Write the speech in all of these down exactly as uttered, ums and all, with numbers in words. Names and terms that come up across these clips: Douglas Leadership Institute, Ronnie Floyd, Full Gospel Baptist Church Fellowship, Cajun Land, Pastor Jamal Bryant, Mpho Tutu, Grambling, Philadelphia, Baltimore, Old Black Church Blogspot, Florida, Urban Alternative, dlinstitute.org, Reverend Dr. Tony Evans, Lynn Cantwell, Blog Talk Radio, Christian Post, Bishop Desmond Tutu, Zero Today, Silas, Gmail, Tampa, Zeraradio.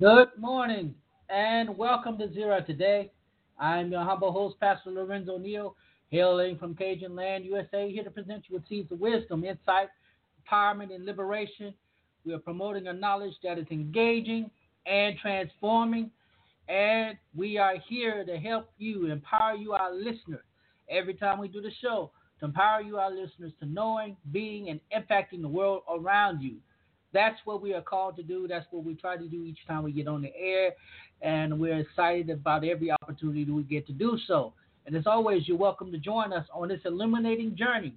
Good morning, and welcome to Zero Today. I'm your humble host, Pastor Lorenzo Neal, hailing from Cajun Land, U S A, here to present you with seeds of wisdom, insight, empowerment, and liberation. We are promoting a knowledge that is engaging and transforming, and we are here to help you, empower you, our listeners, every time we do the show, to empower you, our listeners, to knowing, being, and impacting the world around you. That's what we are called to do. That's what we try to do each time we get on the air, and we're excited about every opportunity we get to do so. And as always, you're welcome to join us on this illuminating journey.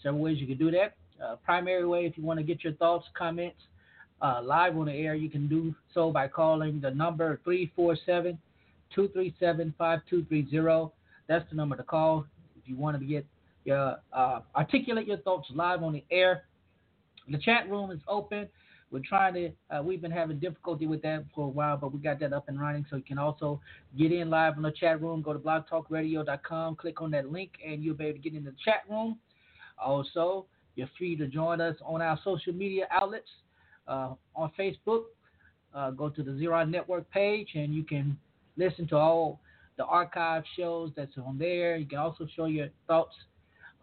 Several ways you can do that. Uh, primary way, if you want to get your thoughts, comments, uh, live on the air, you can do so by calling the number three four seven, two three seven, five two three zero. That's the number to call if you want to get your, uh, articulate your thoughts live on the air. The chat room is open. We're trying to, uh, we've been having difficulty with that for a while, but we got that up and running. So you can also get in live in the chat room. Go to blog talk radio dot com, click on that link, and you'll be able to get in the chat room. Also, you're free to join us on our social media outlets. Uh, on Facebook, uh, go to the Zero Network page, and you can listen to all the archive shows that's on there. You can also show your thoughts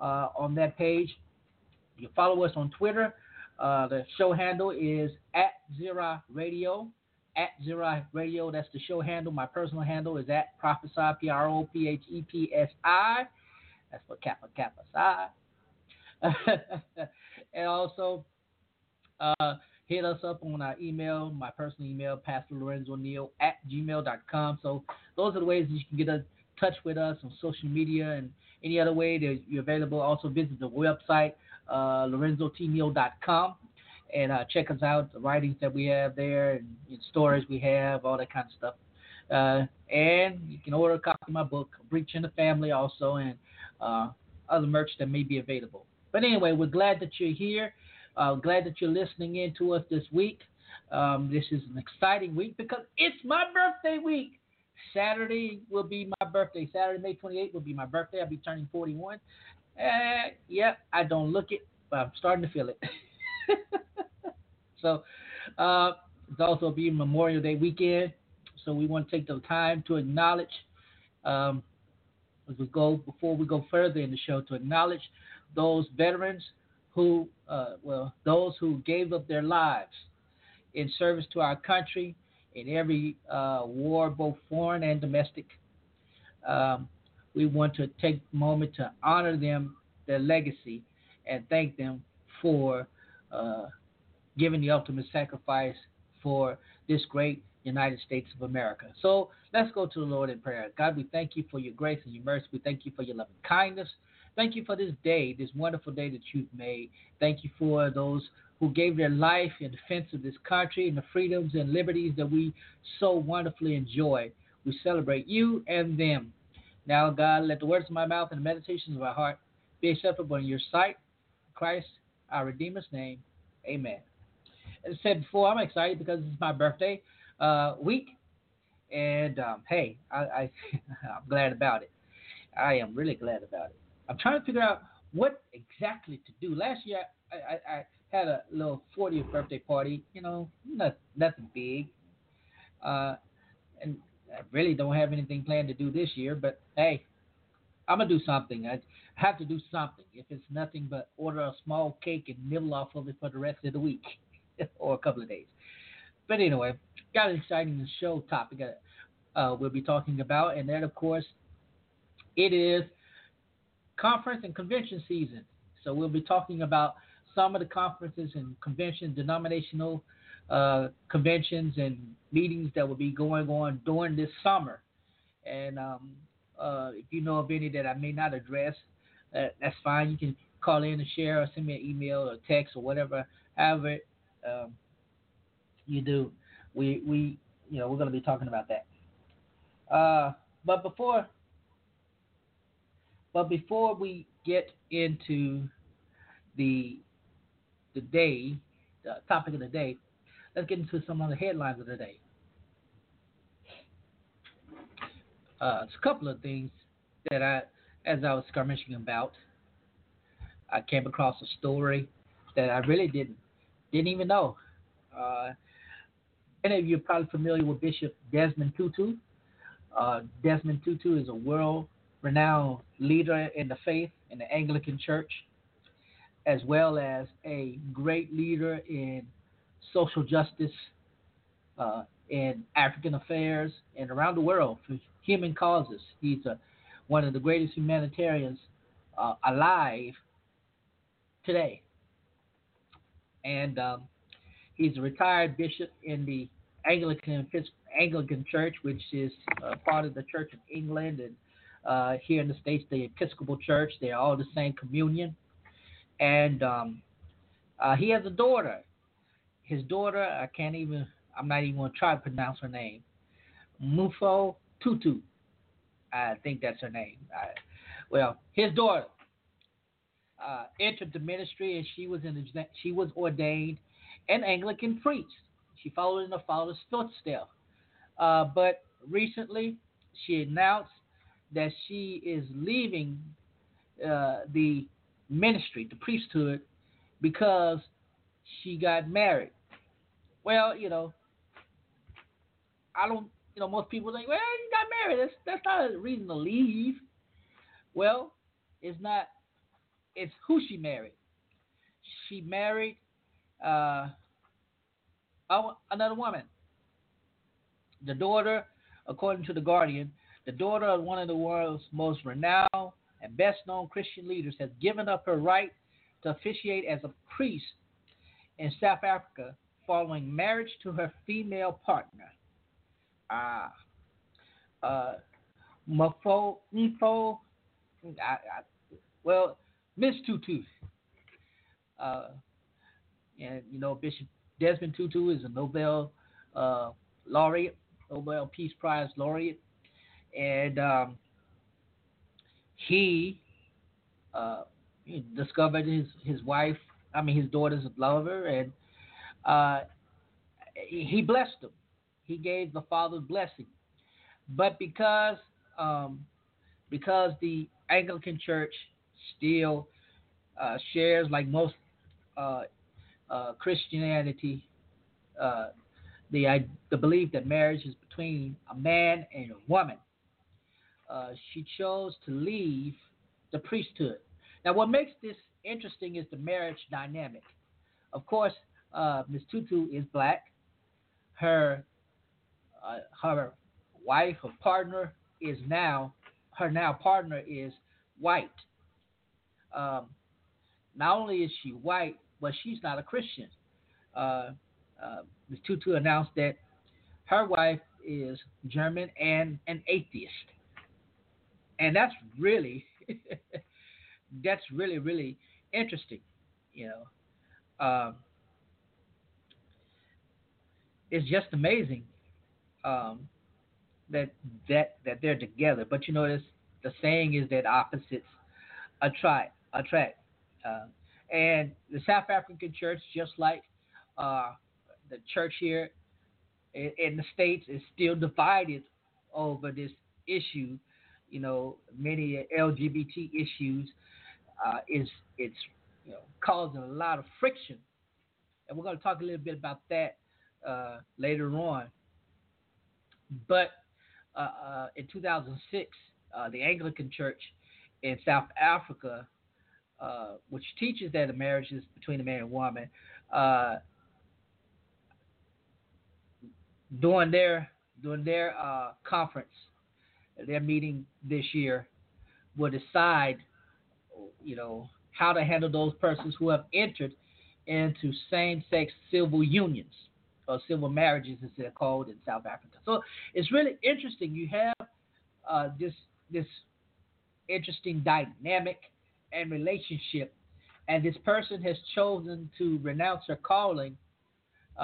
uh, on that page. You can follow us on Twitter. Uh, the show handle is at Zeraradio, at Zeraradio. That's the show handle. My personal handle is at Prophesy, P R O P H E P S I. That's for Kappa Kappa Psi. And also uh, hit us up on our email, my personal email, Pastor Lorenzo Neal at gmail dot com. So those are the ways that you can get in touch with us on social media and any other way that you're available. Also visit the website, Uh, Lorenzo T Meal dot com, and uh, check us out, the writings that we have there, and, and stories we have, all that kind of stuff. Uh, and you can order a copy of my book, Breach in the Family, also, and uh, other merch that may be available. But anyway, we're glad that you're here. Uh, glad that you're listening in to us this week. Um, this is an exciting week because it's my birthday week. Saturday will be my birthday. Saturday, May twenty-eighth will be my birthday. I'll be turning forty-one. Uh, yeah, I don't look it, but I'm starting to feel it. So uh, it's also be Memorial Day weekend, so we want to take the time to acknowledge, um, as we go before we go further in the show, to acknowledge those veterans who, uh, well, those who gave up their lives in service to our country in every uh, war, both foreign and domestic. Um, We want to take a moment to honor them, their legacy, and thank them for uh, giving the ultimate sacrifice for this great United States of America. So let's go to the Lord in prayer. God, we thank you for your grace and your mercy. We thank you for your loving kindness. Thank you for this day, this wonderful day that you've made. Thank you for those who gave their life in defense of this country and the freedoms and liberties that we so wonderfully enjoy. We celebrate you and them. Now, God, let the words of my mouth and the meditations of my heart be acceptable in your sight. Christ, our Redeemer's name. Amen. As I said before, I'm excited because it's my birthday uh, week. And, um, hey, I, I, I'm glad about it. I am really glad about it. I'm trying to figure out what exactly to do. Last year, I, I, I had a little fortieth birthday party, you know, not, nothing big. Uh, and I really don't have anything planned to do this year, but, hey, I'm going to do something. I have to do something. If it's nothing but order a small cake and nibble off of it for the rest of the week or a couple of days. But anyway, got an exciting show topic uh, we'll be talking about. And then, of course, it is conference and convention season. So we'll be talking about some of the conferences and conventions, denominational uh, conventions and meetings that will be going on during this summer. And um, uh, if you know of any that I may not address, uh, that's fine. You can call in and share or send me an email or text or whatever, however um, you do. We, we, you know, we're going to be talking about that. Uh, but before, but before we get into the the day, the topic of the day, let's get into some of the headlines of the day. Uh, there's a couple of things that I, as I was skirmishing about, I came across a story that I really didn't didn't even know. Uh, Many of you are probably familiar with Bishop Desmond Tutu. Uh, Desmond Tutu is a world-renowned leader in the faith in the Anglican Church, as well as a great leader in social justice, uh, in African affairs, and around the world for human causes. He's a, one of the greatest humanitarians uh, alive today. And um, he's a retired bishop in the Anglican Anglican Church, which is uh, part of the Church of England, and uh, here in the States, the Episcopal Church. They're all the same communion. And um, uh, he has a daughter. His daughter, I can't even, I'm not even going to try to pronounce her name. Mpho Tutu. I think that's her name. I, well, his daughter uh, entered the ministry, and she was in the, she was ordained an Anglican priest. She followed in her father's footsteps. Uh, but recently, she announced that she is leaving uh, the ministry, the priesthood, because she got married. Well, you know, I don't, you know, most people think, well, you got married. That's, that's not a reason to leave. Well, it's not, it's who she married. She married Uh, another woman. The daughter, according to the Guardian, the daughter of one of the world's most renowned and best-known Christian leaders has given up her right to officiate as a priest in South Africa following marriage to her female partner. Ah, uh, Mpho, Mpho, I, I, well, Miss Tutu. Uh. And, you know, Bishop Desmond Tutu is a Nobel uh, laureate, Nobel Peace Prize laureate. And um, he, uh, he discovered his, his wife, I mean, his daughter's lover, and uh, he blessed them. He gave the father's blessing. But because, um, because the Anglican Church still uh, shares, like most uh Uh, Christianity, uh, the I, the belief that marriage is between a man and a woman. Uh, she chose to leave the priesthood. Now, what makes this interesting is the marriage dynamic. Of course, uh, Miz Tutu is black. Her uh, her wife, her partner is now her now partner is white. Um, not only is she white, but she's not a Christian. Uh, uh, Miz Tutu announced that her wife is German and an atheist, and that's really, that's really really interesting. You know, um, it's just amazing um, that that that they're together. But you know, it's the saying is that opposites attract. attract. Uh, and the South African church, just like uh, the church here in, in the States, is still divided over this issue. You know, many L G B T issues uh, is it's you know, causing a lot of friction, and we're going to talk a little bit about that uh, later on. But uh, uh, in two thousand six, uh, the Anglican Church in South Africa, uh, which teaches that the marriage is between a man and woman, uh, during their during their uh, conference, their meeting this year, will decide, you know, how to handle those persons who have entered into same-sex civil unions, or civil marriages as they're called in South Africa. So it's really interesting. You have uh, this this interesting dynamic and relationship, and this person has chosen to renounce her calling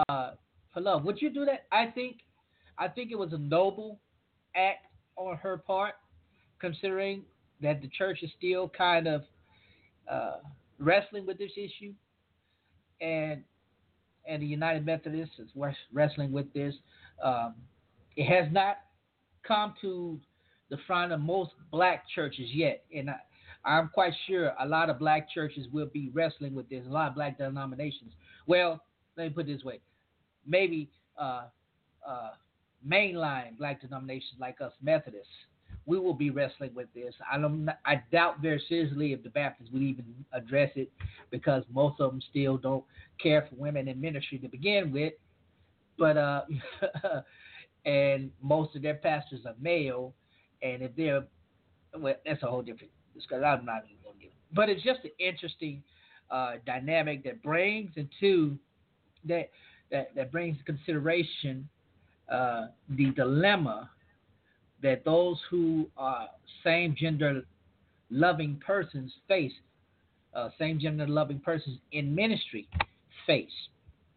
uh, for love. Would you do that? I think I think it was a noble act on her part, considering that the church is still kind of uh, wrestling with this issue, and and the United Methodist is wrestling with this. Um, it has not come to the front of most black churches yet, and I, I'm quite sure a lot of black churches will be wrestling with this, a lot of black denominations. Well, let me put it this way. Maybe uh, uh, mainline black denominations like us Methodists, we will be wrestling with this. I don't, I doubt very seriously if the Baptists would even address it, because most of them still don't care for women in ministry to begin with. But uh, and most of their pastors are male, and if they're, well, that's a whole different discussion. I'm not even going to get it. But it's just an interesting uh, dynamic that brings into that that that brings consideration uh, the dilemma that those who are same-gender loving persons face, uh, same-gender loving persons in ministry face.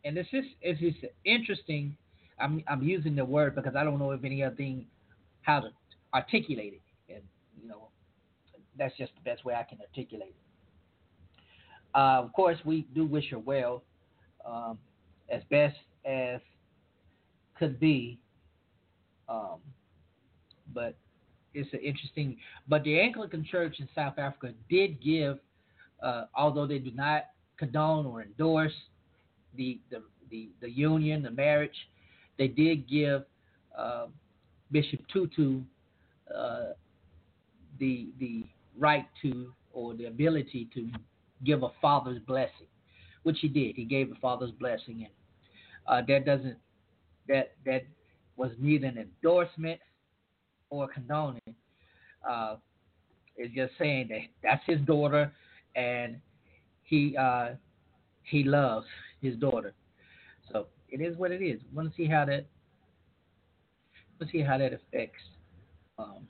And this is it's just interesting. I'm I'm using the word because I don't know if any other thing, how to articulate it. And, you know, that's just the best way I can articulate it. Uh, of course, we do wish her well um, as best as could be. Um But it's an interesting. But the Anglican Church in South Africa did give, uh, although they do not condone or endorse the the, the, the union, the marriage, they did give uh, Bishop Tutu uh, the the right to, or the ability to, give a father's blessing, which he did. He gave a father's blessing, and uh, that doesn't that that was neither an endorsement or condoning. Uh, it's just saying that that's his daughter, and he uh, he loves his daughter. So it is what it is. We want to see how that. Let's see how that affects. Um,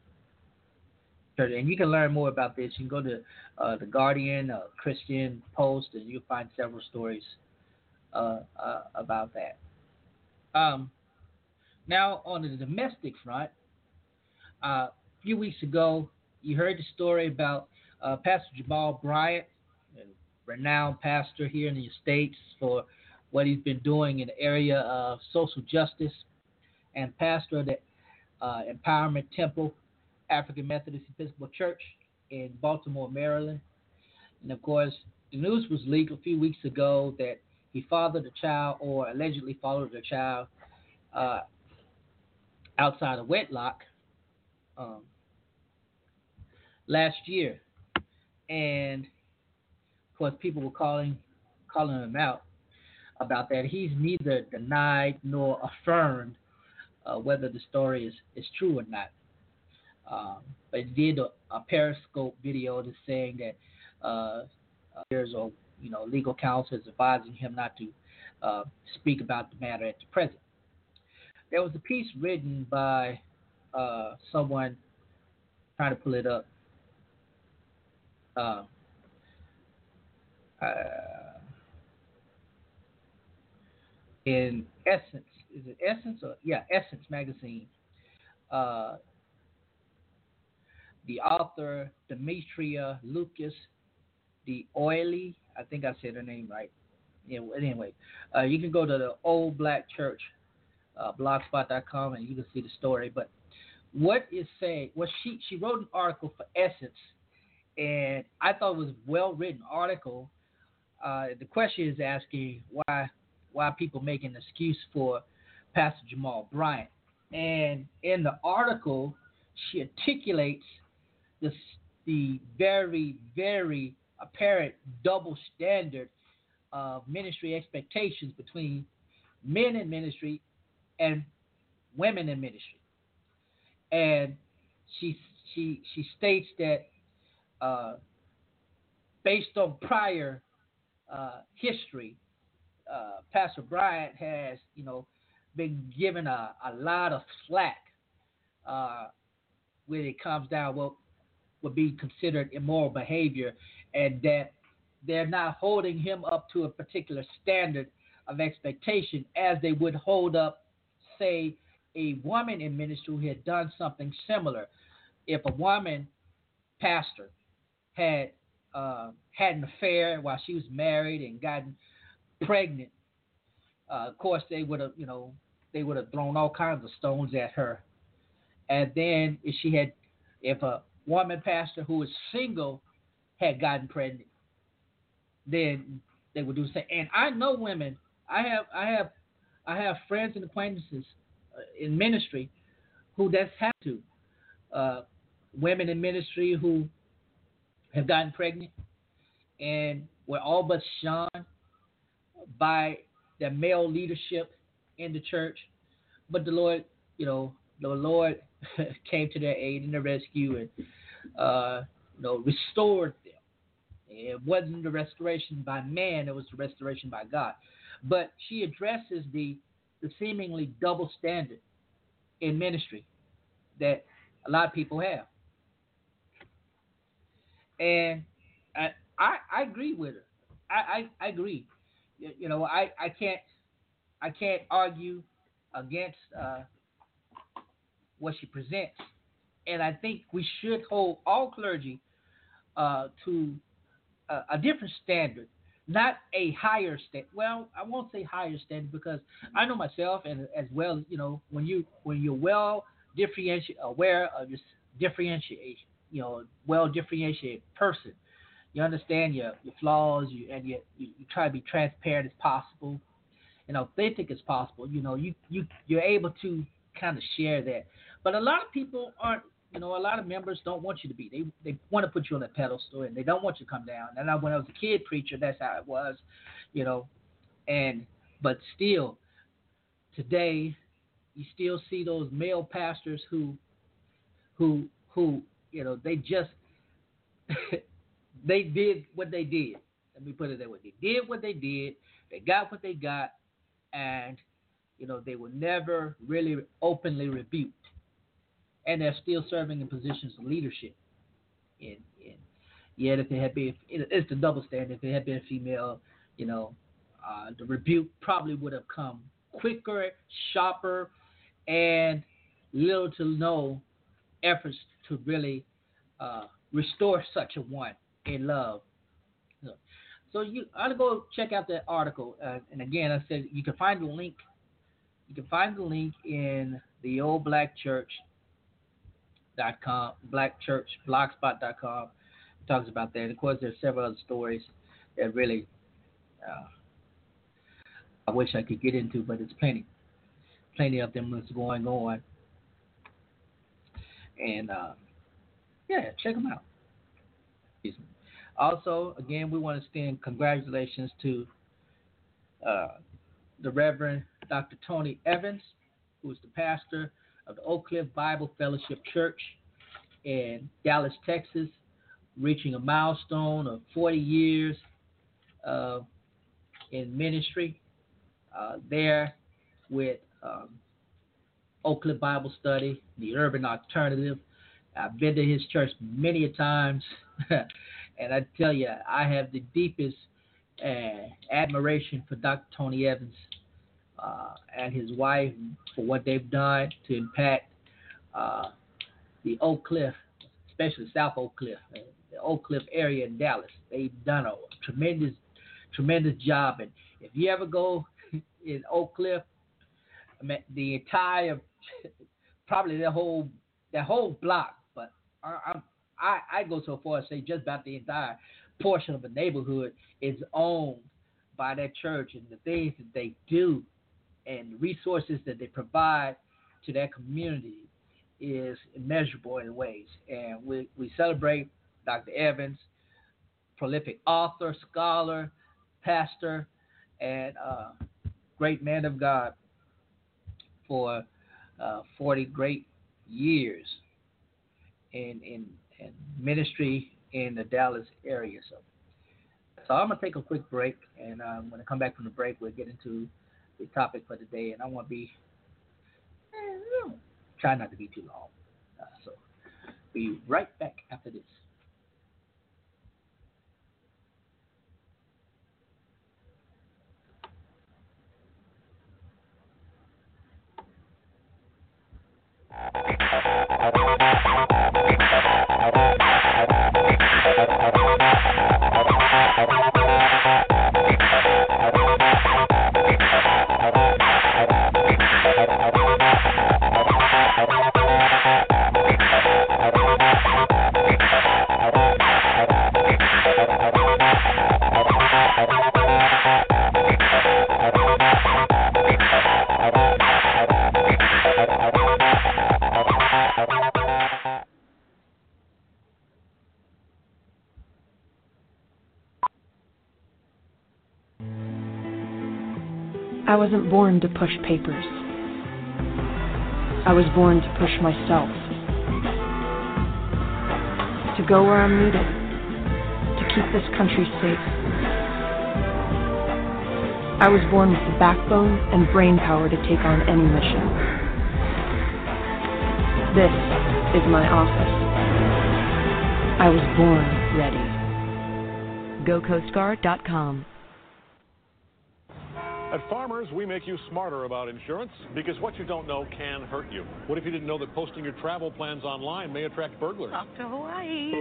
and you can learn more about this. You can go to uh, the Guardian, uh, Christian Post, and you'll find several stories uh, uh, about that. Um, now on the domestic front. Uh, a few weeks ago, you heard the story about uh, Pastor Jamal Bryant, a renowned pastor here in the States for what he's been doing in the area of social justice, and pastor of the uh, Empowerment Temple, African Methodist Episcopal Church in Baltimore, Maryland. And of course, the news was leaked a few weeks ago that he fathered a child, or allegedly fathered a child, uh, outside of wedlock. Um, last year, and of course people were calling calling him out about that. He's neither denied nor affirmed uh, whether the story is, is true or not. Um, but he did a, a Periscope video that's saying that uh, there's a you know legal counsel is advising him not to uh, speak about the matter at the present. There was a piece written by Uh, someone, trying to pull it up. Um, uh, in Essence, is it Essence or yeah, Essence magazine? Uh, the author, Demetria Lucas, the Oily. I think I said her name right. Yeah, anyway, uh, you can go to the Old Black Church uh, Blogspot dot com and you can see the story. But what is saying? Well, she she wrote an article for Essence, and I thought it was a well-written article. Uh, the question is asking why why people make an excuse for Pastor Jamal Bryant. And in the article, she articulates the the very very apparent double standard of ministry expectations between men in ministry and women in ministry. And she she she states that uh, based on prior uh, history, uh, Pastor Bryant has you know been given a, a lot of slack uh, when it comes down what would be considered immoral behavior, and that they're not holding him up to a particular standard of expectation as they would hold up, say, a woman in ministry who had done something similar. If a woman pastor had uh, had an affair while she was married and gotten pregnant, uh, of course they would have, you know, they would have thrown all kinds of stones at her. And then if she had, if a woman pastor who was single had gotten pregnant, then they would do the same. And I know women. I have, I have, I have friends and acquaintances in ministry who that's happened to. Uh, women in ministry who have gotten pregnant and were all but shunned by their male leadership in the church. But the Lord, you know, the Lord came to their aid and their rescue and, uh, you know, restored them. It wasn't the restoration by man, it was the restoration by God. But she addresses the the seemingly double standard in ministry that a lot of people have. And I I, I agree with her. I, I, I agree. You, you know, I, I can't I can't argue against uh, what she presents. And I think we should hold all clergy uh, to a different standard, not a higher standard. Well, I won't say higher standard because I know myself, and as well, you know, when you when you're well differentiate aware of your differentiation, you know, well differentiated person, you understand your, your flaws, you and you, you you try to be transparent as possible, and authentic as possible. You know, you you you're able to kind of share that, but a lot of people aren't. You know, a lot of members don't want you to be. They they want to put you on a pedestal, and they don't want you to come down. And I, when I was a kid preacher, that's how it was, you know. And but still, today, you still see those male pastors who, who who you know, they just they did what they did. Let me put it that way. They did what they did. They got what they got, and you know they were never really openly rebuked. And they're still serving in positions of leadership. And, and yet, if it had been, it's the double standard. If it had been a female, you know, uh, the rebuke probably would have come quicker, sharper, and little to no efforts to really uh, restore such a one in love. So you ought to go check out that article. Uh, and again, I said you can find the link. You can find the link in the Old Black Church. Dot com, Black Church Blogspot dot com talks about that. And of course, there's several other stories that really uh, I wish I could get into, but it's plenty, plenty of them that's going on. And uh, yeah, check them out. Also, again, we want to extend congratulations to uh, the Reverend Doctor Tony Evans, who is the pastor of the Oak Cliff Bible Fellowship Church in Dallas, Texas, reaching a milestone of forty years uh, in ministry uh, there with um, Oak Cliff Bible Study, the Urban Alternative. I've been to his church many a times, and I tell you, I have the deepest uh, admiration for Doctor Tony Evans. Uh, and his wife for what they've done to impact uh, the Oak Cliff especially South Oak Cliff, the Oak Cliff area in Dallas. They've done a tremendous, tremendous job. And if you ever go in Oak Cliff, I mean, the entire, probably the whole, the whole block, but I, I, I go so far as say just about the entire portion of a neighborhood is owned by that church, and the things that they do and the resources that they provide to that community is immeasurable in ways. And we, we celebrate Doctor Evans, prolific author, scholar, pastor, and uh, great man of God for uh, forty great years in, in in ministry in the Dallas area. So, so I'm going to take a quick break, and um, when I come back from the break, we'll get into the topic for today, and I want to be try not to be too long. Uh, so be right back after this. I wasn't born to push papers. I was born to push myself, to go where I'm needed, to keep this country safe. I was born with the backbone and brain power to take on any mission. This is my office. I was born ready. Go Coast Guard dot com. At Farmers, we make you smarter about insurance, because what you don't know can hurt you. What if you didn't know that posting your travel plans online may attract burglars? Off to Hawaii.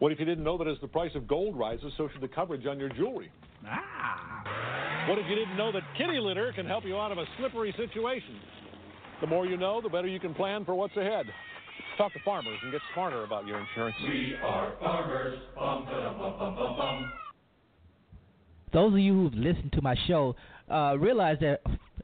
What if you didn't know that as the price of gold rises, so should the coverage on your jewelry? Ah. What if you didn't know that kitty litter can help you out of a slippery situation? The more you know, the better you can plan for what's ahead. Talk to Farmers and get smarter about your insurance. We are Farmers. Bum, ba-dum, bum, bum, bum, bum. Those of you who've listened to my show uh, realize that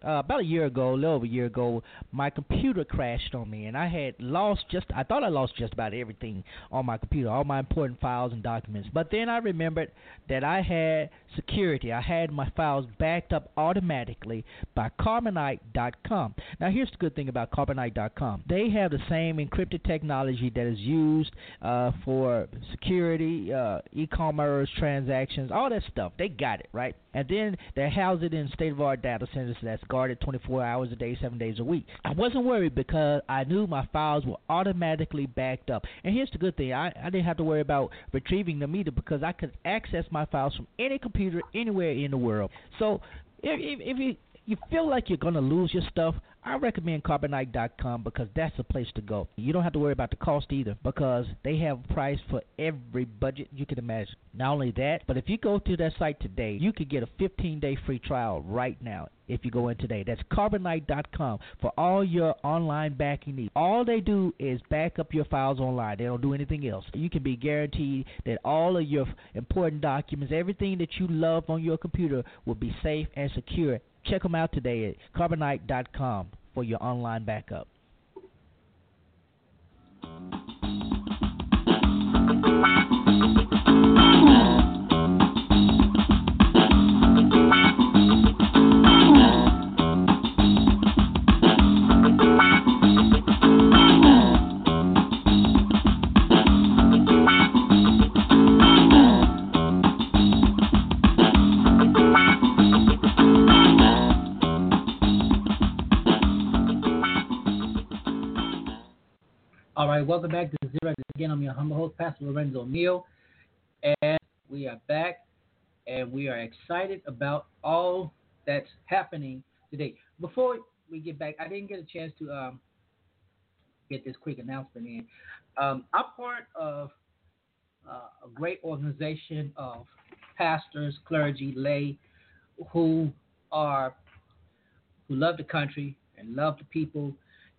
uh, about a year ago, a little over a year ago, my computer crashed on me, and I had lost just, I thought I lost just about everything on my computer, all my important files and documents. But then I remembered that I had security. I had my files backed up automatically by Carbonite dot com. Now, here's the good thing about Carbonite dot com. They have the same encrypted technology that is used uh, for security, uh, e-commerce transactions, all that stuff. They got it, right? And then they house it in state-of-the-art data centers that's guarded twenty-four hours a day, seven days a week. I wasn't worried because I knew my files were automatically backed up. And here's the good thing. I, I didn't have to worry about retrieving them either, because I could access my files from any computer anywhere in the world. So if, if you, you feel like you're going to lose your stuff, I recommend Carbonite dot com, because that's the place to go. You don't have to worry about the cost either, because they have a price for every budget you can imagine. Not only that, but if you go to that site today, you could get a fifteen-day free trial right now if you go in today. That's Carbonite dot com for all your online backing needs. All they do is back up your files online. They don't do anything else. You can be guaranteed that all of your important documents, everything that you love on your computer, will be safe and secure. Check them out today at Carbonite dot com for your online backup. All right, welcome back to Zero. Again, I'm your humble host, Pastor Lorenzo Neal, and we are back, and we are excited about all that's happening today. Before we get back, I didn't get a chance to um, get this quick announcement in. Um, I'm part of uh, a great organization of pastors, clergy, lay, who are who love the country and love the people,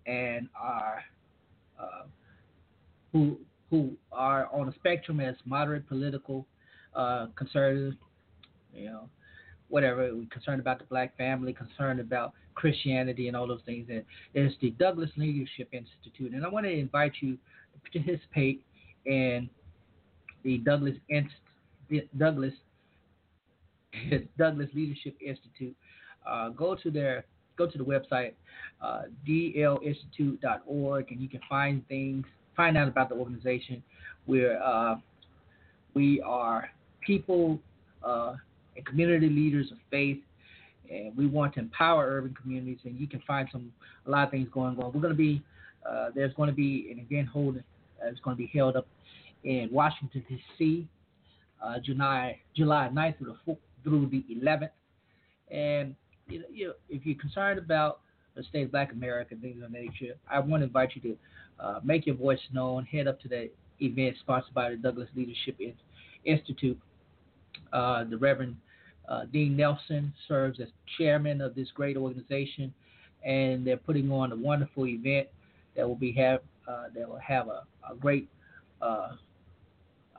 and are uh, who who are on a spectrum as moderate, political, uh, conservative, you know, whatever. We're concerned about the black family, concerned about Christianity and all those things. And it's the Douglas Leadership Institute. And I want to invite you to participate in the Douglas Douglas Douglas Leadership Institute. Uh, go to their go to the website uh, d l institute dot org, and you can find things, find out about the organization. We're uh, we are people uh, and community leaders of faith, and we want to empower urban communities. And you can find some a lot of things going on. We're going to be uh, there's going to be an event holding. Uh, it's going to be held up in Washington D C Uh, July July ninth through the through the eleventh. And you know, you know, if you're concerned about the state of Black America, things of that nature, I want to invite you to uh, make your voice known. Head up to that event sponsored by the Douglas Leadership Institute. Uh, the Reverend uh, Dean Nelson serves as chairman of this great organization, and they're putting on a wonderful event that will be have uh, that will have a, a great, uh,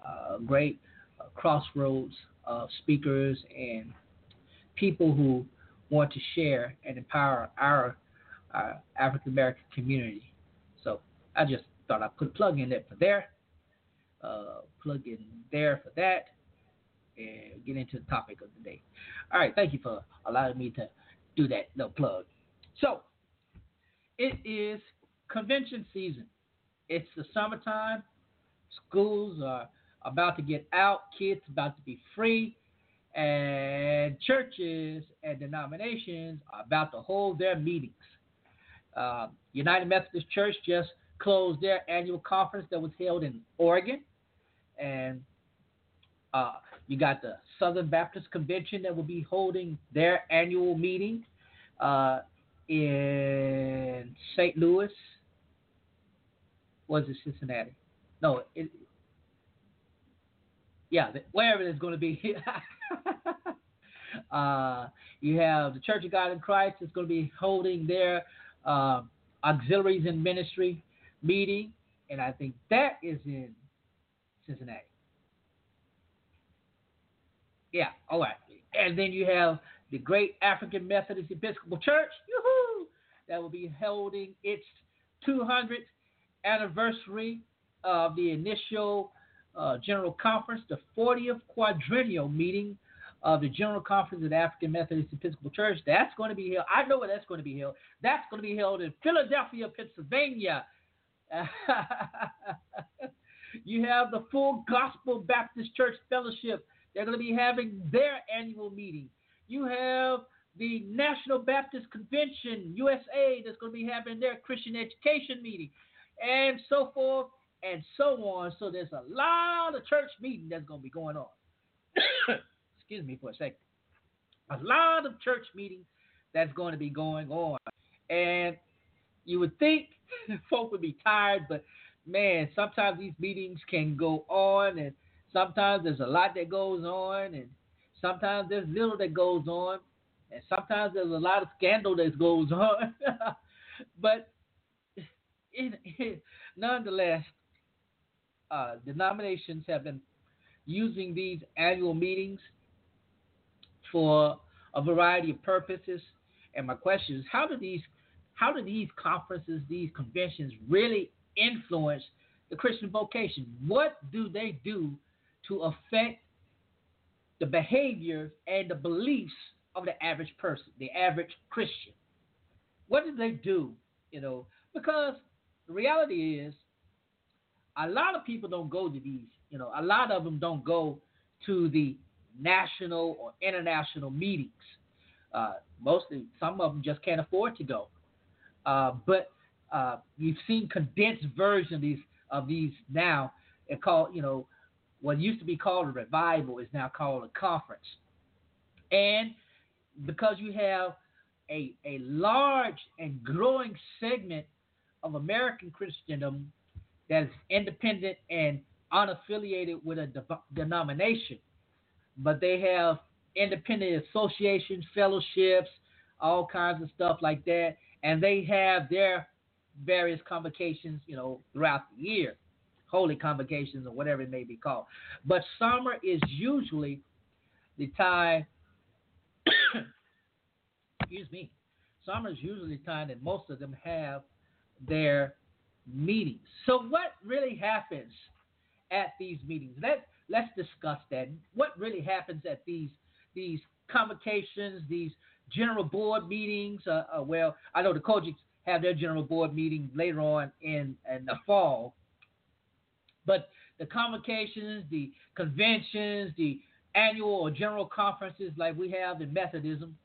uh, great uh, crossroads of speakers and people who want to share and empower our, our African American community. So I just thought I'd put a plug in there for there, uh, plug in there for that, and get into the topic of the day. All right, thank you for allowing me to do that little plug. So it is convention season. It's the summertime. Schools are about to get out. Kids about to be free. And churches and denominations are about to hold their meetings. Uh, United Methodist Church just closed their annual conference that was held in Oregon. And uh, you got the Southern Baptist Convention that will be holding their annual meeting uh, in Saint Louis. Was it Cincinnati? No, it, yeah, wherever it's going to be. Uh, you have the Church of God in Christ is going to be holding their uh, auxiliaries in ministry meeting, and I think that is in Cincinnati. Yeah, all right. And then you have the Great African Methodist Episcopal Church, yoo-hoo, that will be holding its two hundredth anniversary of the initial uh, General Conference, the fortieth quadrennial meeting of the General Conference of the African Methodist Episcopal Church. That's going to be held. I know where that's going to be held. That's going to be held in Philadelphia, Pennsylvania. You have the Full Gospel Baptist Church Fellowship. They're going to be having their annual meeting. You have the National Baptist Convention U S A that's going to be having their Christian education meeting, and so forth and so on. So there's a lot of church meeting that's going to be going on. Excuse me for a second. A lot of church meetings that's going to be going on. And you would think folk would be tired, but man, sometimes these meetings can go on, and sometimes there's a lot that goes on, and sometimes there's little that goes on, and sometimes there's a lot of scandal that goes on. But it, it, nonetheless, uh, denominations have been using these annual meetings for a variety of purposes. And my question is, how do these how do these conferences, these conventions really influence the Christian vocation? What do they do to affect the behaviors and the beliefs of the average person, the average Christian? What do they do? You know, because the reality is, a lot of people don't go to these, you know, a lot of them don't go to the national or international meetings. Uh, mostly, some of them just can't afford to go. Uh, but uh, you've seen condensed versions of these, of these now. It called, you know, what used to be called a revival is now called a conference. And because you have a a large and growing segment of American Christendom that is independent and unaffiliated with a de- denomination, but they have independent associations, fellowships, all kinds of stuff like that, and they have their various convocations, you know, throughout the year, holy convocations or whatever it may be called. But summer is usually the time, excuse me, summer is usually the time that most of them have their meetings. So what really happens at these meetings? Let, let's discuss that. What really happens at these these convocations, these general board meetings? Uh, uh, well, I know the Kojiks have their general board meeting later on in, in the fall. But the convocations, the conventions, the annual or general conferences like we have in Methodism,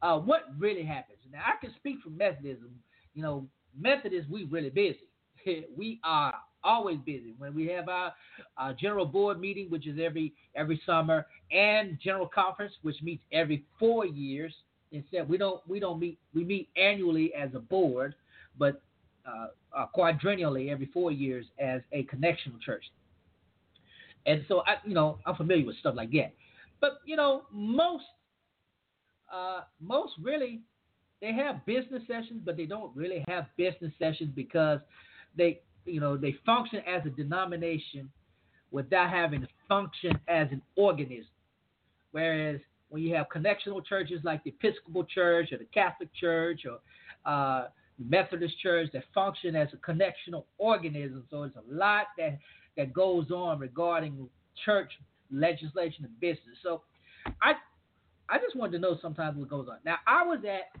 uh, what really happens? Now, I can speak for Methodism. You know, Methodists, we really busy. We are always busy. When we have our, our general board meeting, which is every every summer, and general conference, which meets every four years. Instead, we don't we don't meet we meet annually as a board, but uh, uh, quadrennially every four years as a connectional church. And so I, you know, I'm familiar with stuff like that. But you know, most uh, most really they have business sessions, but they don't really have business sessions because they you know they function as a denomination without having to function as an organism. Whereas when you have connectional churches like the Episcopal Church or the Catholic Church or uh, the Methodist Church that function as a connectional organism, so it's a lot that, that goes on regarding church legislation and business. So I I just wanted to know sometimes what goes on. Now, I was at,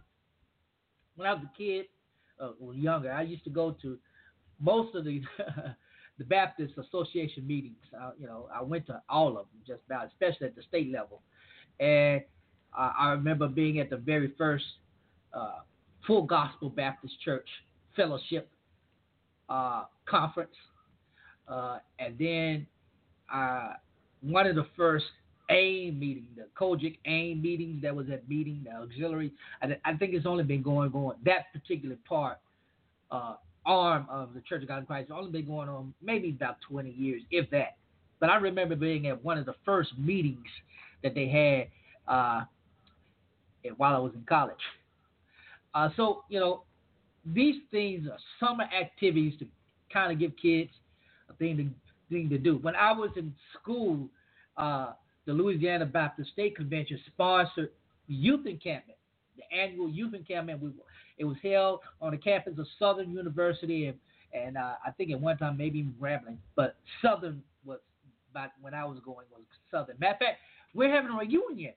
when I was a kid uh, or younger, I used to go to most of the the Baptist Association meetings. Uh, you know, I went to all of them just about, especially at the state level. And uh, I remember being at the very first uh, Full Gospel Baptist Church Fellowship uh, conference. Uh, and then uh, one of the first A I M meeting, the Kojic A I M meetings that was at meeting, the auxiliary. I, th- I think it's only been going on, that particular part, uh, arm of the Church of God in Christ, only been going on maybe about twenty years, if that. But I remember being at one of the first meetings that they had uh, while I was in college. Uh, so, you know, these things are summer activities to kind of give kids a thing to, thing to do. When I was in school, uh, the Louisiana Baptist State Convention sponsored youth encampment, the annual youth encampment. We, it was held on the campus of Southern University, and, and uh, I think at one time maybe even Grambling, but Southern was, about when I was going, was Southern. Matter of fact, we're having a reunion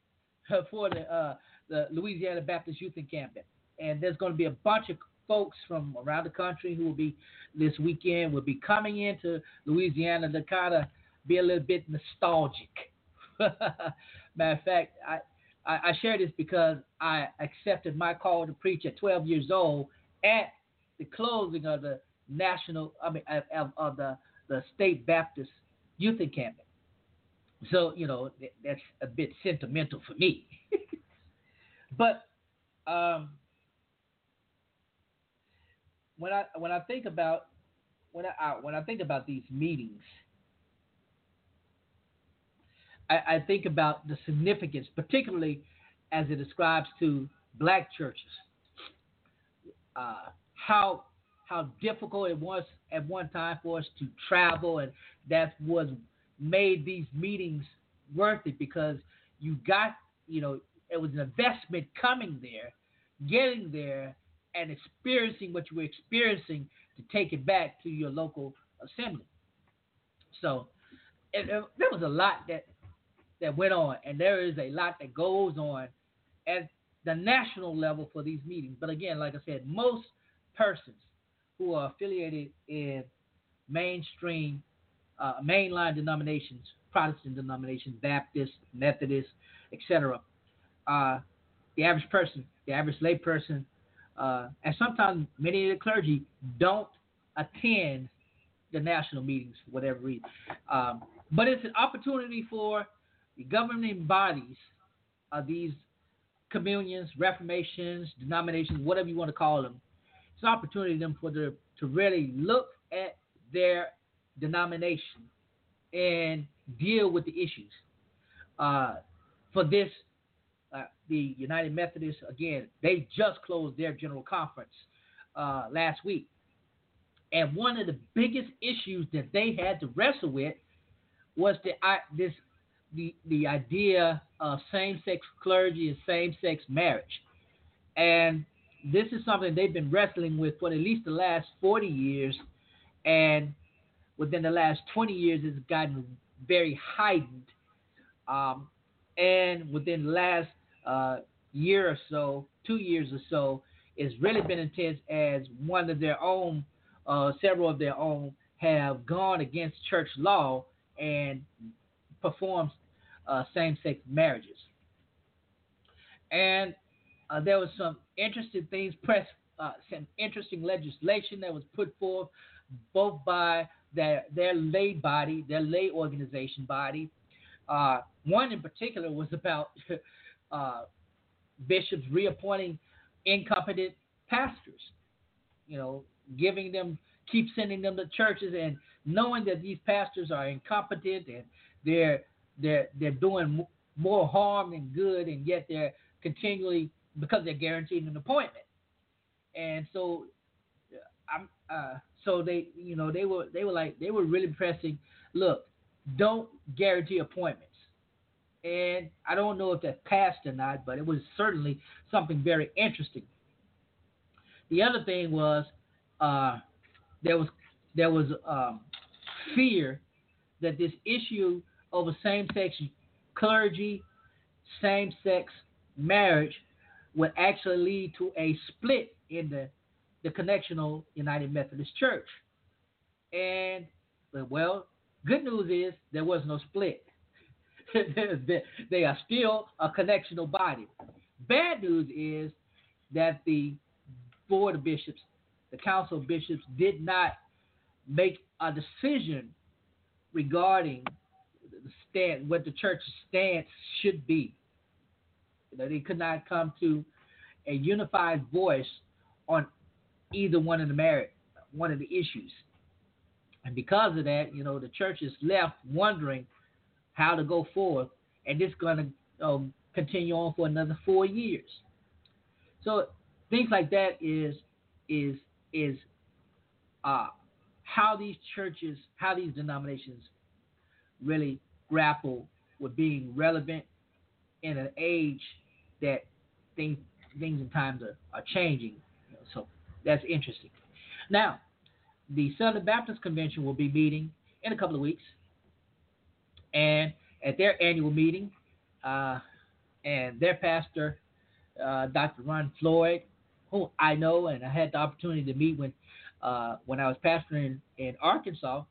for the, uh, the Louisiana Baptist Youth Encampment. And there's going to be a bunch of folks from around the country who will be, this weekend, will be coming into Louisiana to kind of be a little bit nostalgic. Matter of fact, I, I, I share this because I accepted my call to preach at twelve years old at the closing of the national, I mean, of, of the, the State Baptist Youth Encampment. So, you know, that's a bit sentimental for me. But um, when I when I think about when I when I think about these meetings, I, I think about the significance, particularly as it describes to black churches, uh, how how difficult it was at one time for us to travel, and that was made these meetings worth it because you got, you know, it was an investment coming there, getting there, and experiencing what you were experiencing to take it back to your local assembly. So and, and there was a lot that that went on, and there is a lot that goes on at the national level for these meetings. But again, like I said, most persons who are affiliated in mainstream Uh, mainline denominations, Protestant denominations, Baptist, Methodist, et cetera. Uh, the average person, the average lay person, uh, and sometimes many of the clergy don't attend the national meetings for whatever reason. Um, but it's an opportunity for the governing bodies of these communions, reformations, denominations, whatever you want to call them, It's an opportunity for them for the, to really look at their denomination and deal with the issues. Uh, for this, uh, the United Methodist, again, they just closed their general conference uh, last week. And one of the biggest issues that they had to wrestle with was the I, this the the idea of same-sex clergy and same-sex marriage. And this is something they've been wrestling with for at least the last forty years. And within the last twenty years, it's gotten very heightened. Um, and within the last uh, year or so, two years or so, it's really been intense as one of their own, uh, several of their own have gone against church law and performed uh, same-sex marriages. And Uh, there was some interesting things, press, uh, some interesting legislation that was put forth both by their, their lay body, their lay organization body. Uh, one in particular was about uh, bishops reappointing incompetent pastors, you know, giving them, keep sending them to churches and knowing that these pastors are incompetent and they're, they're, they're doing more harm than good, and yet they're continually, because they're guaranteed an appointment. And so I'm uh, so they you know they were they were like they were really pressing, look, don't guarantee appointments. And I don't know if that passed or not, but it was certainly something very interesting. The other thing was uh, there was there was um, fear that this issue over same-sex clergy, same-sex marriage would actually lead to a split in the, the connectional United Methodist Church. And, well, good news is there was no split. They are still a connectional body. Bad news is that the Board of Bishops, the Council of Bishops, did not make a decision regarding the stand, what the church's stance should be. That they could not come to a unified voice on either one of the merit, one of the issues. And because of that, you know, the church is left wondering how to go forward, and it's going to um, continue on for another four years. So things like that is is is uh, how these churches, how these denominations really grapple with being relevant in an age that things things and times are, are changing. So that's interesting. Now, the Southern Baptist Convention will be meeting in a couple of weeks. And at their annual meeting, uh, and their pastor, uh, Doctor Ron Floyd, who I know and I had the opportunity to meet when uh, when I was pastoring in, in Arkansas,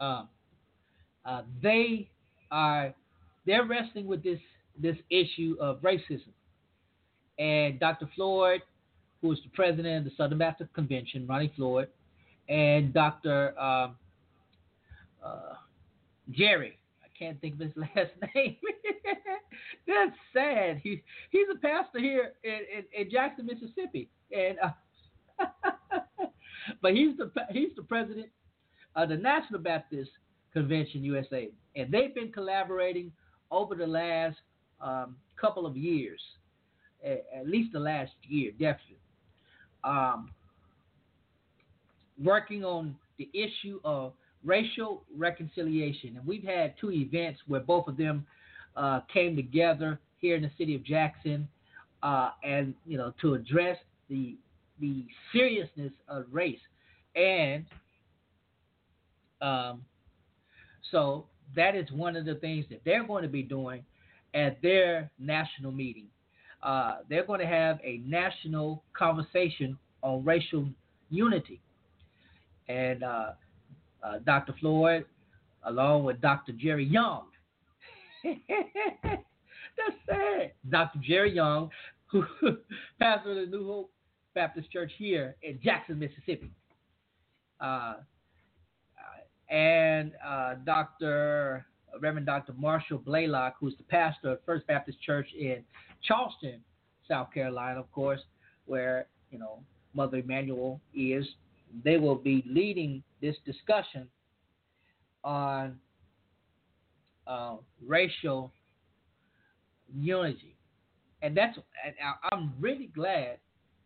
um, uh, they are... They're wrestling with this, this issue of racism. And Doctor Floyd, who is the president of the Southern Baptist Convention, Ronnie Floyd, and Doctor Um, uh, Jerry, I can't think of his last name. That's sad. He, he's a pastor here in, in, in Jackson, Mississippi. and uh, But he's the, he's the president of the National Baptist Convention U S A. And they've been collaborating over the last um, couple of years, at, at least the last year, definitely, um, working on the issue of racial reconciliation. And we've had two events where both of them uh, came together here in the city of Jackson, uh, and you know, to address the the seriousness of race. And um, so that is one of the things that they're going to be doing at their national meeting. Uh, they're going to have a national conversation on racial unity. And uh, uh, Doctor Floyd, along with Doctor Jerry Young. That's sad. Doctor Jerry Young, who pastor of the New Hope Baptist Church here in Jackson, Mississippi. Uh And uh, Doctor Reverend Doctor Marshall Blaylock, who's the pastor of First Baptist Church in Charleston, South Carolina, of course, where you know, Mother Emanuel is, they will be leading this discussion on uh, racial unity. And that's, and I'm really glad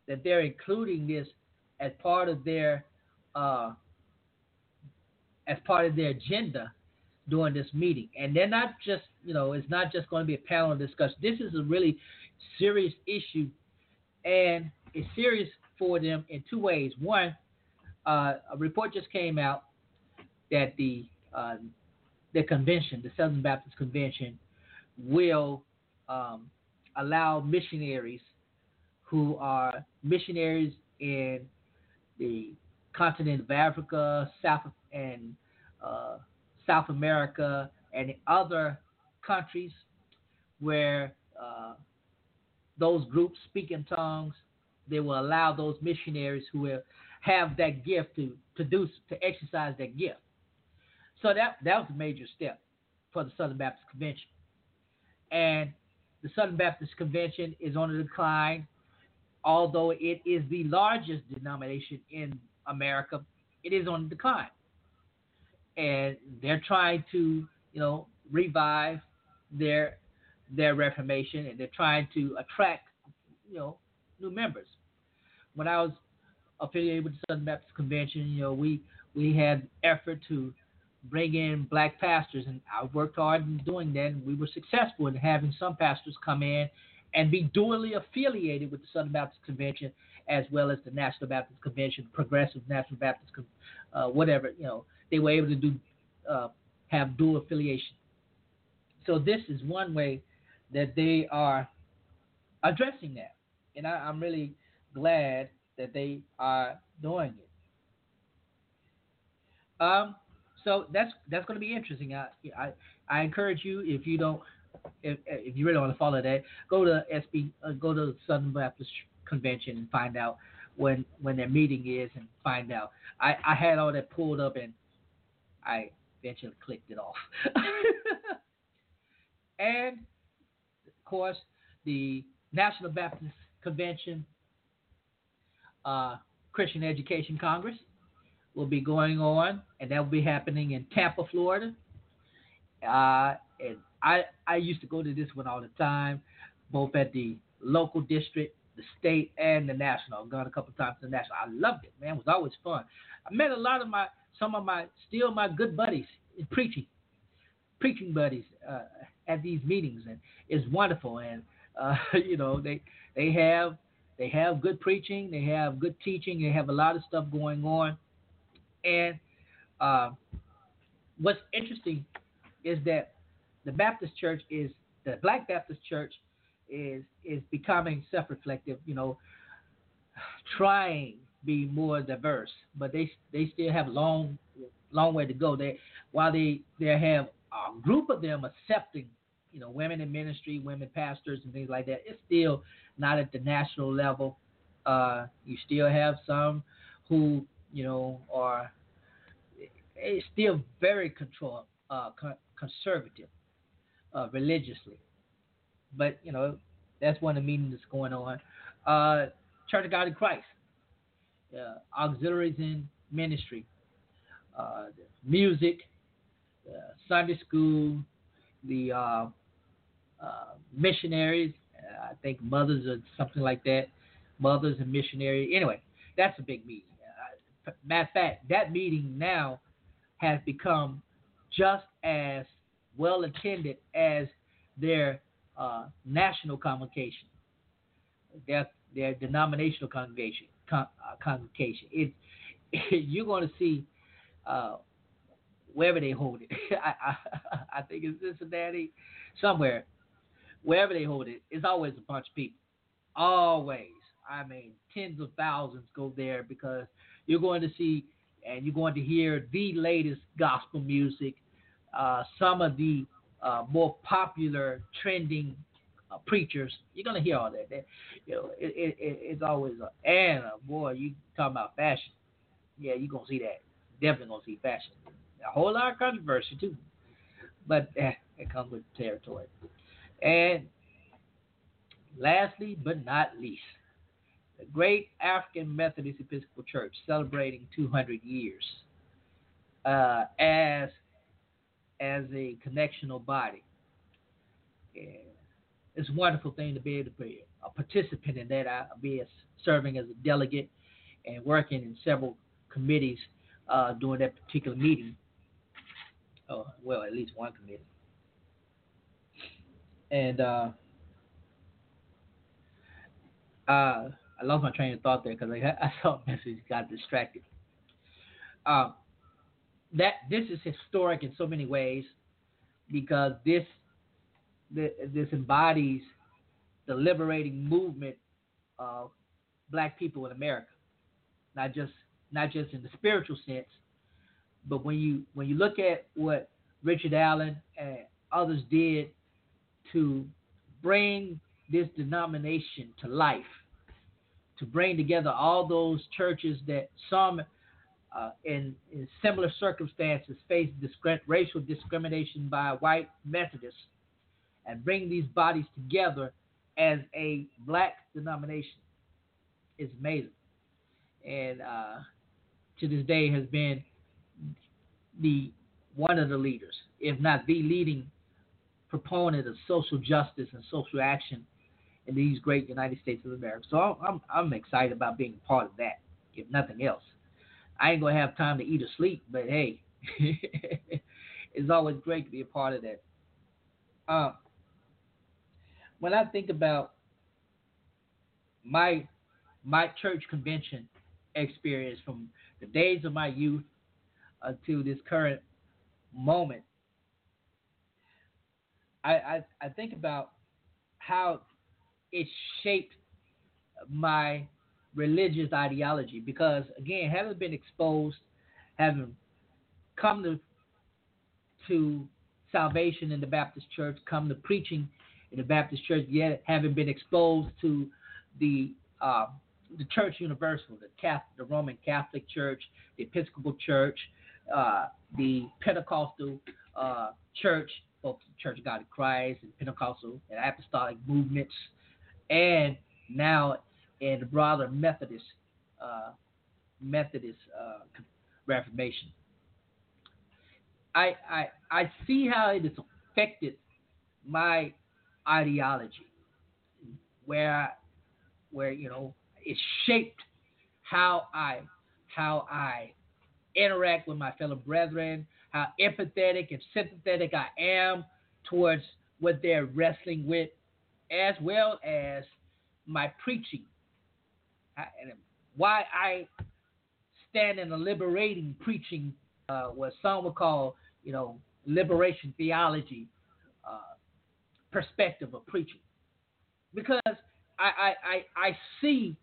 that they're including this as part of their uh, as part of their agenda during this meeting. And they're not just, you know, it's not just going to be a panel discussion. This is a really serious issue, and it's serious for them in two ways. One, uh, a report just came out that the uh, the convention, the Southern Baptist Convention, will um, allow missionaries who are missionaries in the continent of Africa, South and uh, South America, and other countries where uh, those groups speak in tongues. They will allow those missionaries who have, have that gift to to, do, to exercise that gift. So that that was a major step for the Southern Baptist Convention. And the Southern Baptist Convention is on a decline, although it is the largest denomination in America. It is on a decline. And they're trying to, you know, revive their their Reformation, and they're trying to attract, you know, new members. When I was affiliated with the Southern Baptist Convention, you know, we, we had an effort to bring in black pastors, and I worked hard in doing that, and we were successful in having some pastors come in and be dually affiliated with the Southern Baptist Convention as well as the National Baptist Convention, Progressive National Baptist, uh, whatever, you know, they were able to do uh, have dual affiliation. So this is one way that they are addressing that, and I, I'm really glad that they are doing it. Um. So that's that's going to be interesting. I, I I encourage you, if you don't, if if you really want to follow that, go to S B, uh, go to the Southern Baptist Convention and find out when when their meeting is and find out. I, I had all that pulled up and I eventually clicked it off. And of course, the National Baptist Convention uh, Christian Education Congress will be going on, and that will be happening in Tampa, Florida. Uh, and I I used to go to this one all the time, both at the local district, the state, and the national. I've gone a couple times to the national. I loved it, man. It was always fun. I met a lot of my, some of my, still my good buddies in preaching, preaching buddies uh, at these meetings, and it's wonderful. And uh, you know, they they have they have good preaching, they have good teaching, they have a lot of stuff going on. And uh, what's interesting is that the Baptist Church is, the Black Baptist Church is is becoming self-reflective, you know, trying to be more diverse, but they they still have a long, long way to go. They, while they, they have a group of them accepting, you know, women in ministry, women pastors and things like that, it's still not at the national level. Uh, you still have some who, you know, or it's still very control, uh, con- conservative uh, religiously. But, you know, that's one of the meetings that's going on. Uh, Church of God in Christ, uh, auxiliaries in ministry, uh, music, uh, Sunday school, the uh, uh, missionaries. Uh, I think mothers or something like that. Mothers and missionaries. Anyway, that's a big meeting. Matter of fact, that meeting now has become just as well attended as their uh, national convocation, their, their denominational congregation. Con, uh, congregation. It, it, you're going to see uh, wherever they hold it. I, I, I think it's Cincinnati, somewhere. Wherever they hold it, it's always a bunch of people. Always. I mean, tens of thousands go there because you're going to see and you're going to hear the latest gospel music, uh, some of the uh, more popular trending uh, preachers. You're going to hear all that. That, you know, it, it, it, it's always a, and uh, boy, you talking about fashion. Yeah, you're going to see that. Definitely going to see fashion. A whole lot of controversy too, but eh, it comes with territory. And lastly, but not least, the great African Methodist Episcopal Church, celebrating two hundred years uh, as as a connectional body. Yeah. It's a wonderful thing to be able to be a participant in that. I'll be serving as a delegate and working in several committees uh, during that particular meeting. Oh, well, at least one committee. And uh, uh, I lost my train of thought there because I, I saw a message, got distracted. Uh, that this is historic in so many ways because this the, this embodies the liberating movement of black people in America, not just not just in the spiritual sense, but when you when you look at what Richard Allen and others did to bring this denomination to life, to bring together all those churches that some uh, in, in similar circumstances face disc- racial discrimination by white Methodists, and bring these bodies together as a black denomination. It's amazing. And uh, to this day has been the one of the leaders, if not the leading proponent of social justice and social action in these great United States of America. So I'm I'm excited about being a part of that, if nothing else. I ain't going to have time to eat or sleep, but hey, it's always great to be a part of that. Uh, when I think about my my church convention experience from the days of my youth uh, to this current moment, I, I, I think about how it shaped my religious ideology because, again, having been exposed, having come to, to salvation in the Baptist church, come to preaching in the Baptist church, yet having been exposed to the uh, the church universal, the Catholic, the Roman Catholic Church, the Episcopal Church, uh, the Pentecostal uh, church, Church of God in Christ and Pentecostal and Apostolic movements, and now in the broader Methodist uh, Methodist uh, Reformation. I, I I see how it has affected my ideology, where where you know it shaped how I how I interact with my fellow brethren, how empathetic and sympathetic I am towards what they're wrestling with, as well as my preaching, and why I stand in a liberating preaching, uh, what some would call, you know, liberation theology uh, perspective of preaching, because I, I, I, I see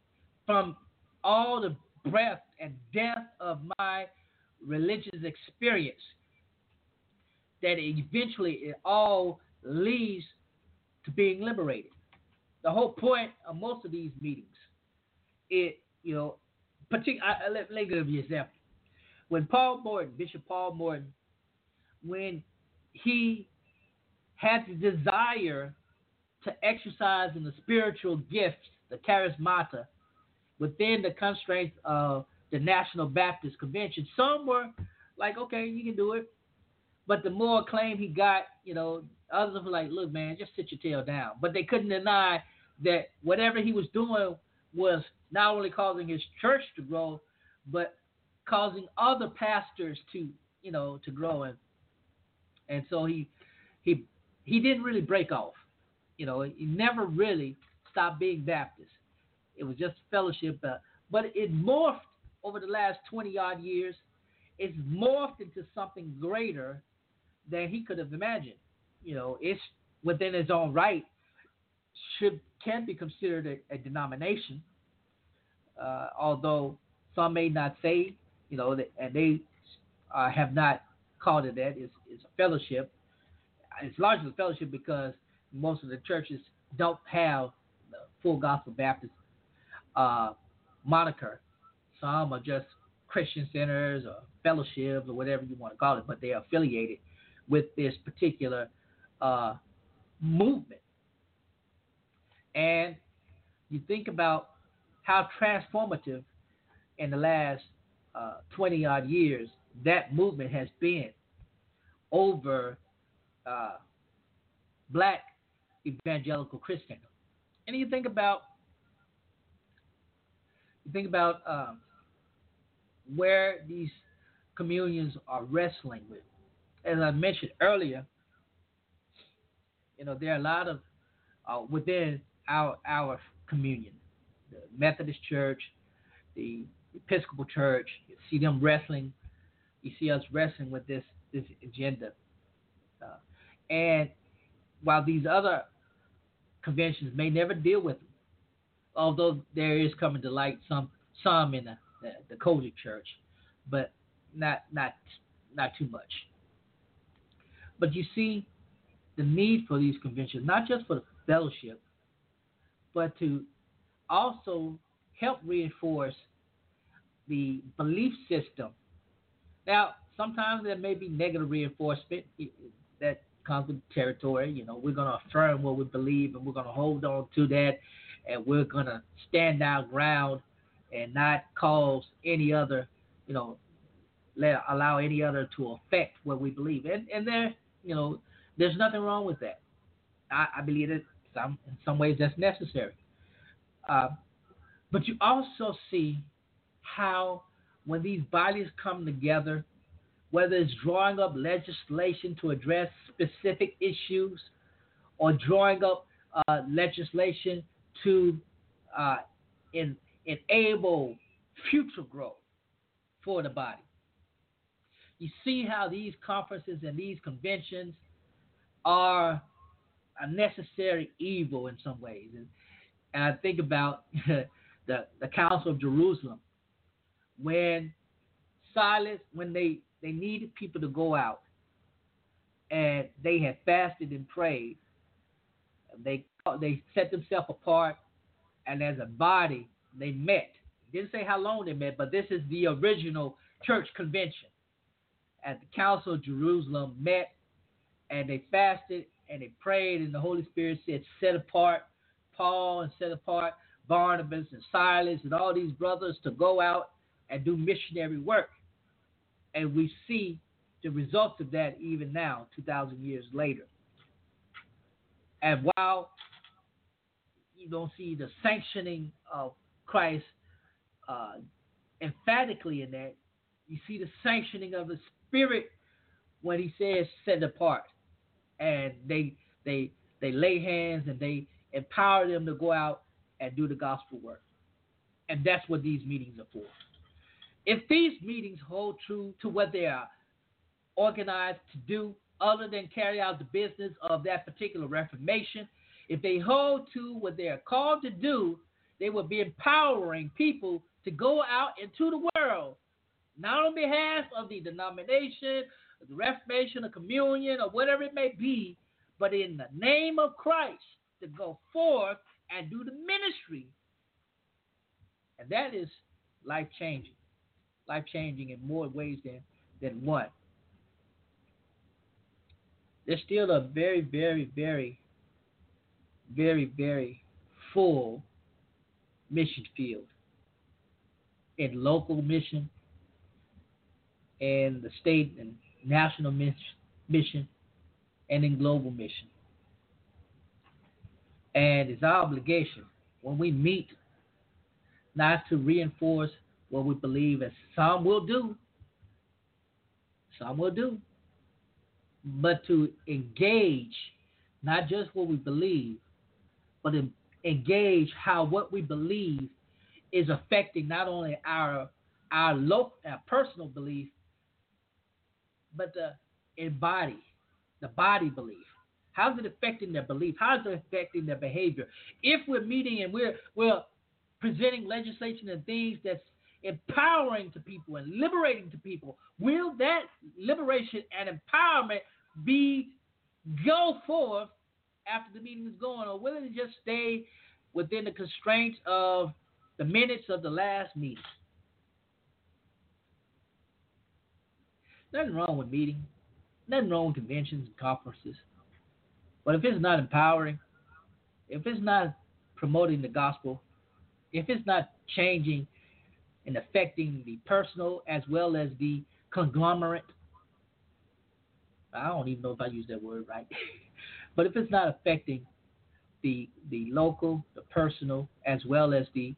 from all the breadth and depth of my religious experience that eventually it all leads to being liberated. The whole point of most of these meetings, it, you know, partic- I, I, let, let me give you an example. When Paul Morton, Bishop Paul Morton, when he had the desire to exercise in the spiritual gifts, the charismata, within the constraints of the National Baptist Convention, some were like, okay, you can do it. But the more acclaim he got, you know, others were like, look, man, just sit your tail down. But they couldn't deny that whatever he was doing was not only causing his church to grow, but causing other pastors to, you know, to grow. And, and so he he he didn't really break off. You know, he never really stopped being Baptist. It was just fellowship. Uh, but it morphed over the last twenty-odd years. It's morphed into something greater than he could have imagined. You know, it's within his own right, should can be considered a, a denomination, uh, although some may not say, you know, that, and they uh, have not called it that. It's, it's a fellowship. It's largely a fellowship because most of the churches don't have the Full Gospel Baptist uh, moniker. Some are just Christian centers or fellowships or whatever you want to call it, but they are affiliated with this particular uh, movement. And you think about how transformative in the last uh, twenty-odd years that movement has been over uh, black evangelical Christendom. And you think about, you think about um, where these communions are wrestling with. As I mentioned earlier, you know, there are a lot of, uh, within our our communion, the Methodist Church, the Episcopal Church, you see them wrestling, you see us wrestling with this, this agenda. Uh, and while these other conventions may never deal with them, although there is coming to light some some in the, the, the Kojic Church, but not not not too much. But you see the need for these conventions, not just for the fellowship, but to also help reinforce the belief system. Now, sometimes there may be negative reinforcement that comes with the territory. You know, we're going to affirm what we believe, and we're going to hold on to that, and we're going to stand our ground and not cause any other, you know, let allow any other to affect what we believe. And and there, you know, there's nothing wrong with that. I, I believe that some in some ways that's necessary. Uh, but you also see how when these bodies come together, whether it's drawing up legislation to address specific issues or drawing up uh, legislation to uh, in, enable future growth for the body. You see how these conferences and these conventions are a necessary evil in some ways. And, and I think about the, the Council of Jerusalem. When Silas, when they, they needed people to go out, and they had fasted and prayed, they they set themselves apart, and as a body, they met. Didn't say how long they met, but this is the original church convention. At the Council of Jerusalem met, and they fasted and they prayed, and the Holy Spirit said, set apart Paul and set apart Barnabas and Silas and all these brothers to go out and do missionary work. And we see the results of that even now, two thousand years later. And while you don't see the sanctioning of Christ uh, emphatically in that, you see the sanctioning of the Spirit when he says set apart, and they they they lay hands and they empower them to go out and do the gospel work. And that's what these meetings are for. If these meetings hold true to what they are organized to do, other than carry out the business of that particular Reformation, if they hold to what they are called to do, they will be empowering people to go out into the world, not on behalf of the denomination, the Reformation, or communion, or whatever it may be, but in the name of Christ, to go forth and do the ministry. And that is life-changing, life-changing in more ways than, than one. There's still a very, very, very, very, very full mission field in local mission, and the state and national mission, and in global mission. And it's our obligation when we meet not to reinforce what we believe, as some will do, some will do, but to engage not just what we believe, but to engage how what we believe is affecting not only our our local, our personal belief, but the in body, the body belief. How's it affecting their belief? How's it affecting their behavior? If we're meeting and we're we're presenting legislation and things that's empowering to people and liberating to people, will that liberation and empowerment be go forth after the meeting is gone, or will it just stay within the constraints of the minutes of the last meeting? Nothing wrong with meetings. Nothing wrong with conventions and conferences. But if it's not empowering, if it's not promoting the gospel, if it's not changing and affecting the personal as well as the conglomerate, I don't even know if I use that word right, but if it's not affecting the the local, the personal, as well as the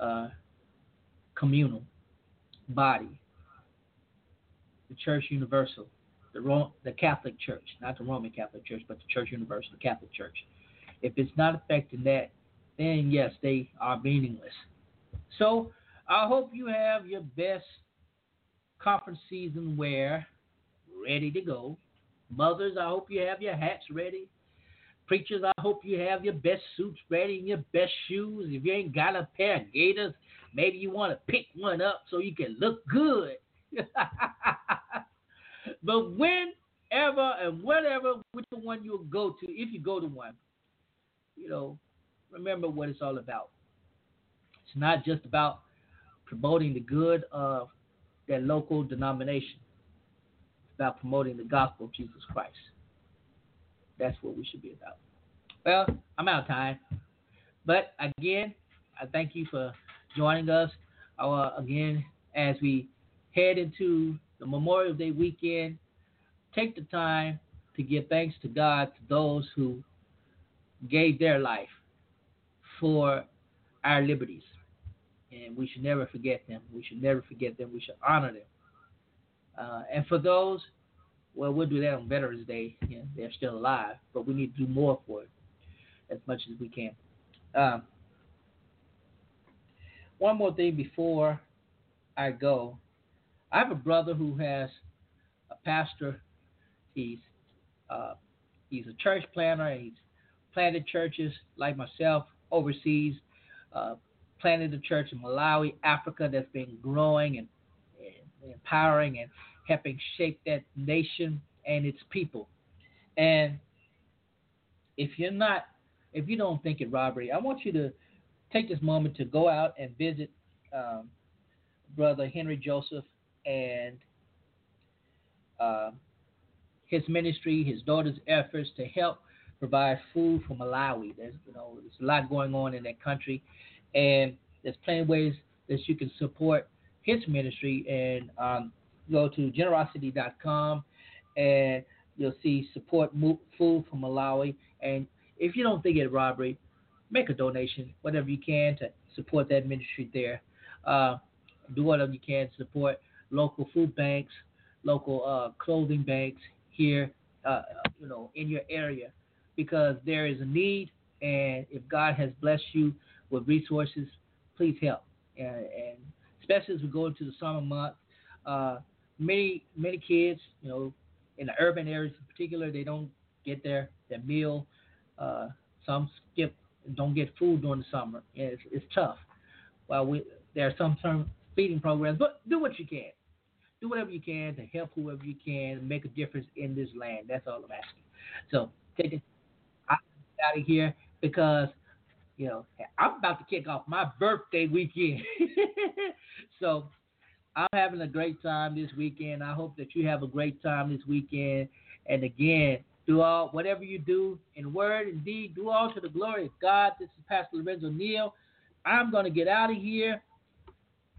uh, communal body, the Church Universal, the Ro- the Catholic Church, not the Roman Catholic Church, but the Church Universal, the Catholic Church, if it's not affecting that, then yes, they are meaningless. So I hope you have your best conference season wear ready to go. Mothers, I hope you have your hats ready. Preachers, I hope you have your best suits ready and your best shoes. If you ain't got a pair of gaiters, maybe you want to pick one up so you can look good. But whenever and whatever, which one you'll go to, if you go to one, you know, remember what it's all about. It's not just about promoting the good of that local denomination. It's about promoting the gospel of Jesus Christ. That's what we should be about. Well, I'm out of time. But again, I thank you for joining us. Uh, again, as we head into the Memorial Day weekend, take the time to give thanks to God to those who gave their life for our liberties. And we should never forget them. We should never forget them. We should honor them. Uh, and for those, well, we'll do that on Veterans Day. You know, they're still alive, but we need to do more for it as much as we can. Um, one more thing before I go. I have a brother who has a pastor. He's uh, he's a church planner. He's planted churches like myself overseas, uh, planted a church in Malawi, Africa, that's been growing and, and empowering and helping shape that nation and its people. And if you're not, if you don't think it robbery, I want you to take this moment to go out and visit um, Brother Henry Joseph and uh, his ministry, his daughter's efforts to help provide food for Malawi. There's, you know, there's a lot going on in that country, and there's plenty of ways that you can support his ministry. And um, go to generosity dot com and you'll see support food for Malawi. And if you don't think it's robbery, make a donation, whatever you can, to support that ministry there. Uh, do whatever you can to support local food banks, local uh, clothing banks here, uh, you know, in your area, because there is a need. And if God has blessed you with resources, please help. And, and especially as we go into the summer month, uh, Many many kids, you know, in the urban areas in particular, they don't get their, their meal. Uh, some skip, don't get food during the summer. And it's, it's tough. While we, there are some term feeding programs, but do what you can. Do whatever you can to help whoever you can and make a difference in this land. That's all I'm asking. So take it out of here because, you know, I'm about to kick off my birthday weekend. So I'm having a great time this weekend. I hope that you have a great time this weekend. And again, do all whatever you do in word and deed, do all to the glory of God. This is Pastor Lorenzo Neal. I'm going to get out of here.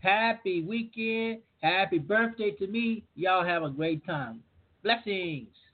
Happy weekend. Happy birthday to me. Y'all have a great time. Blessings.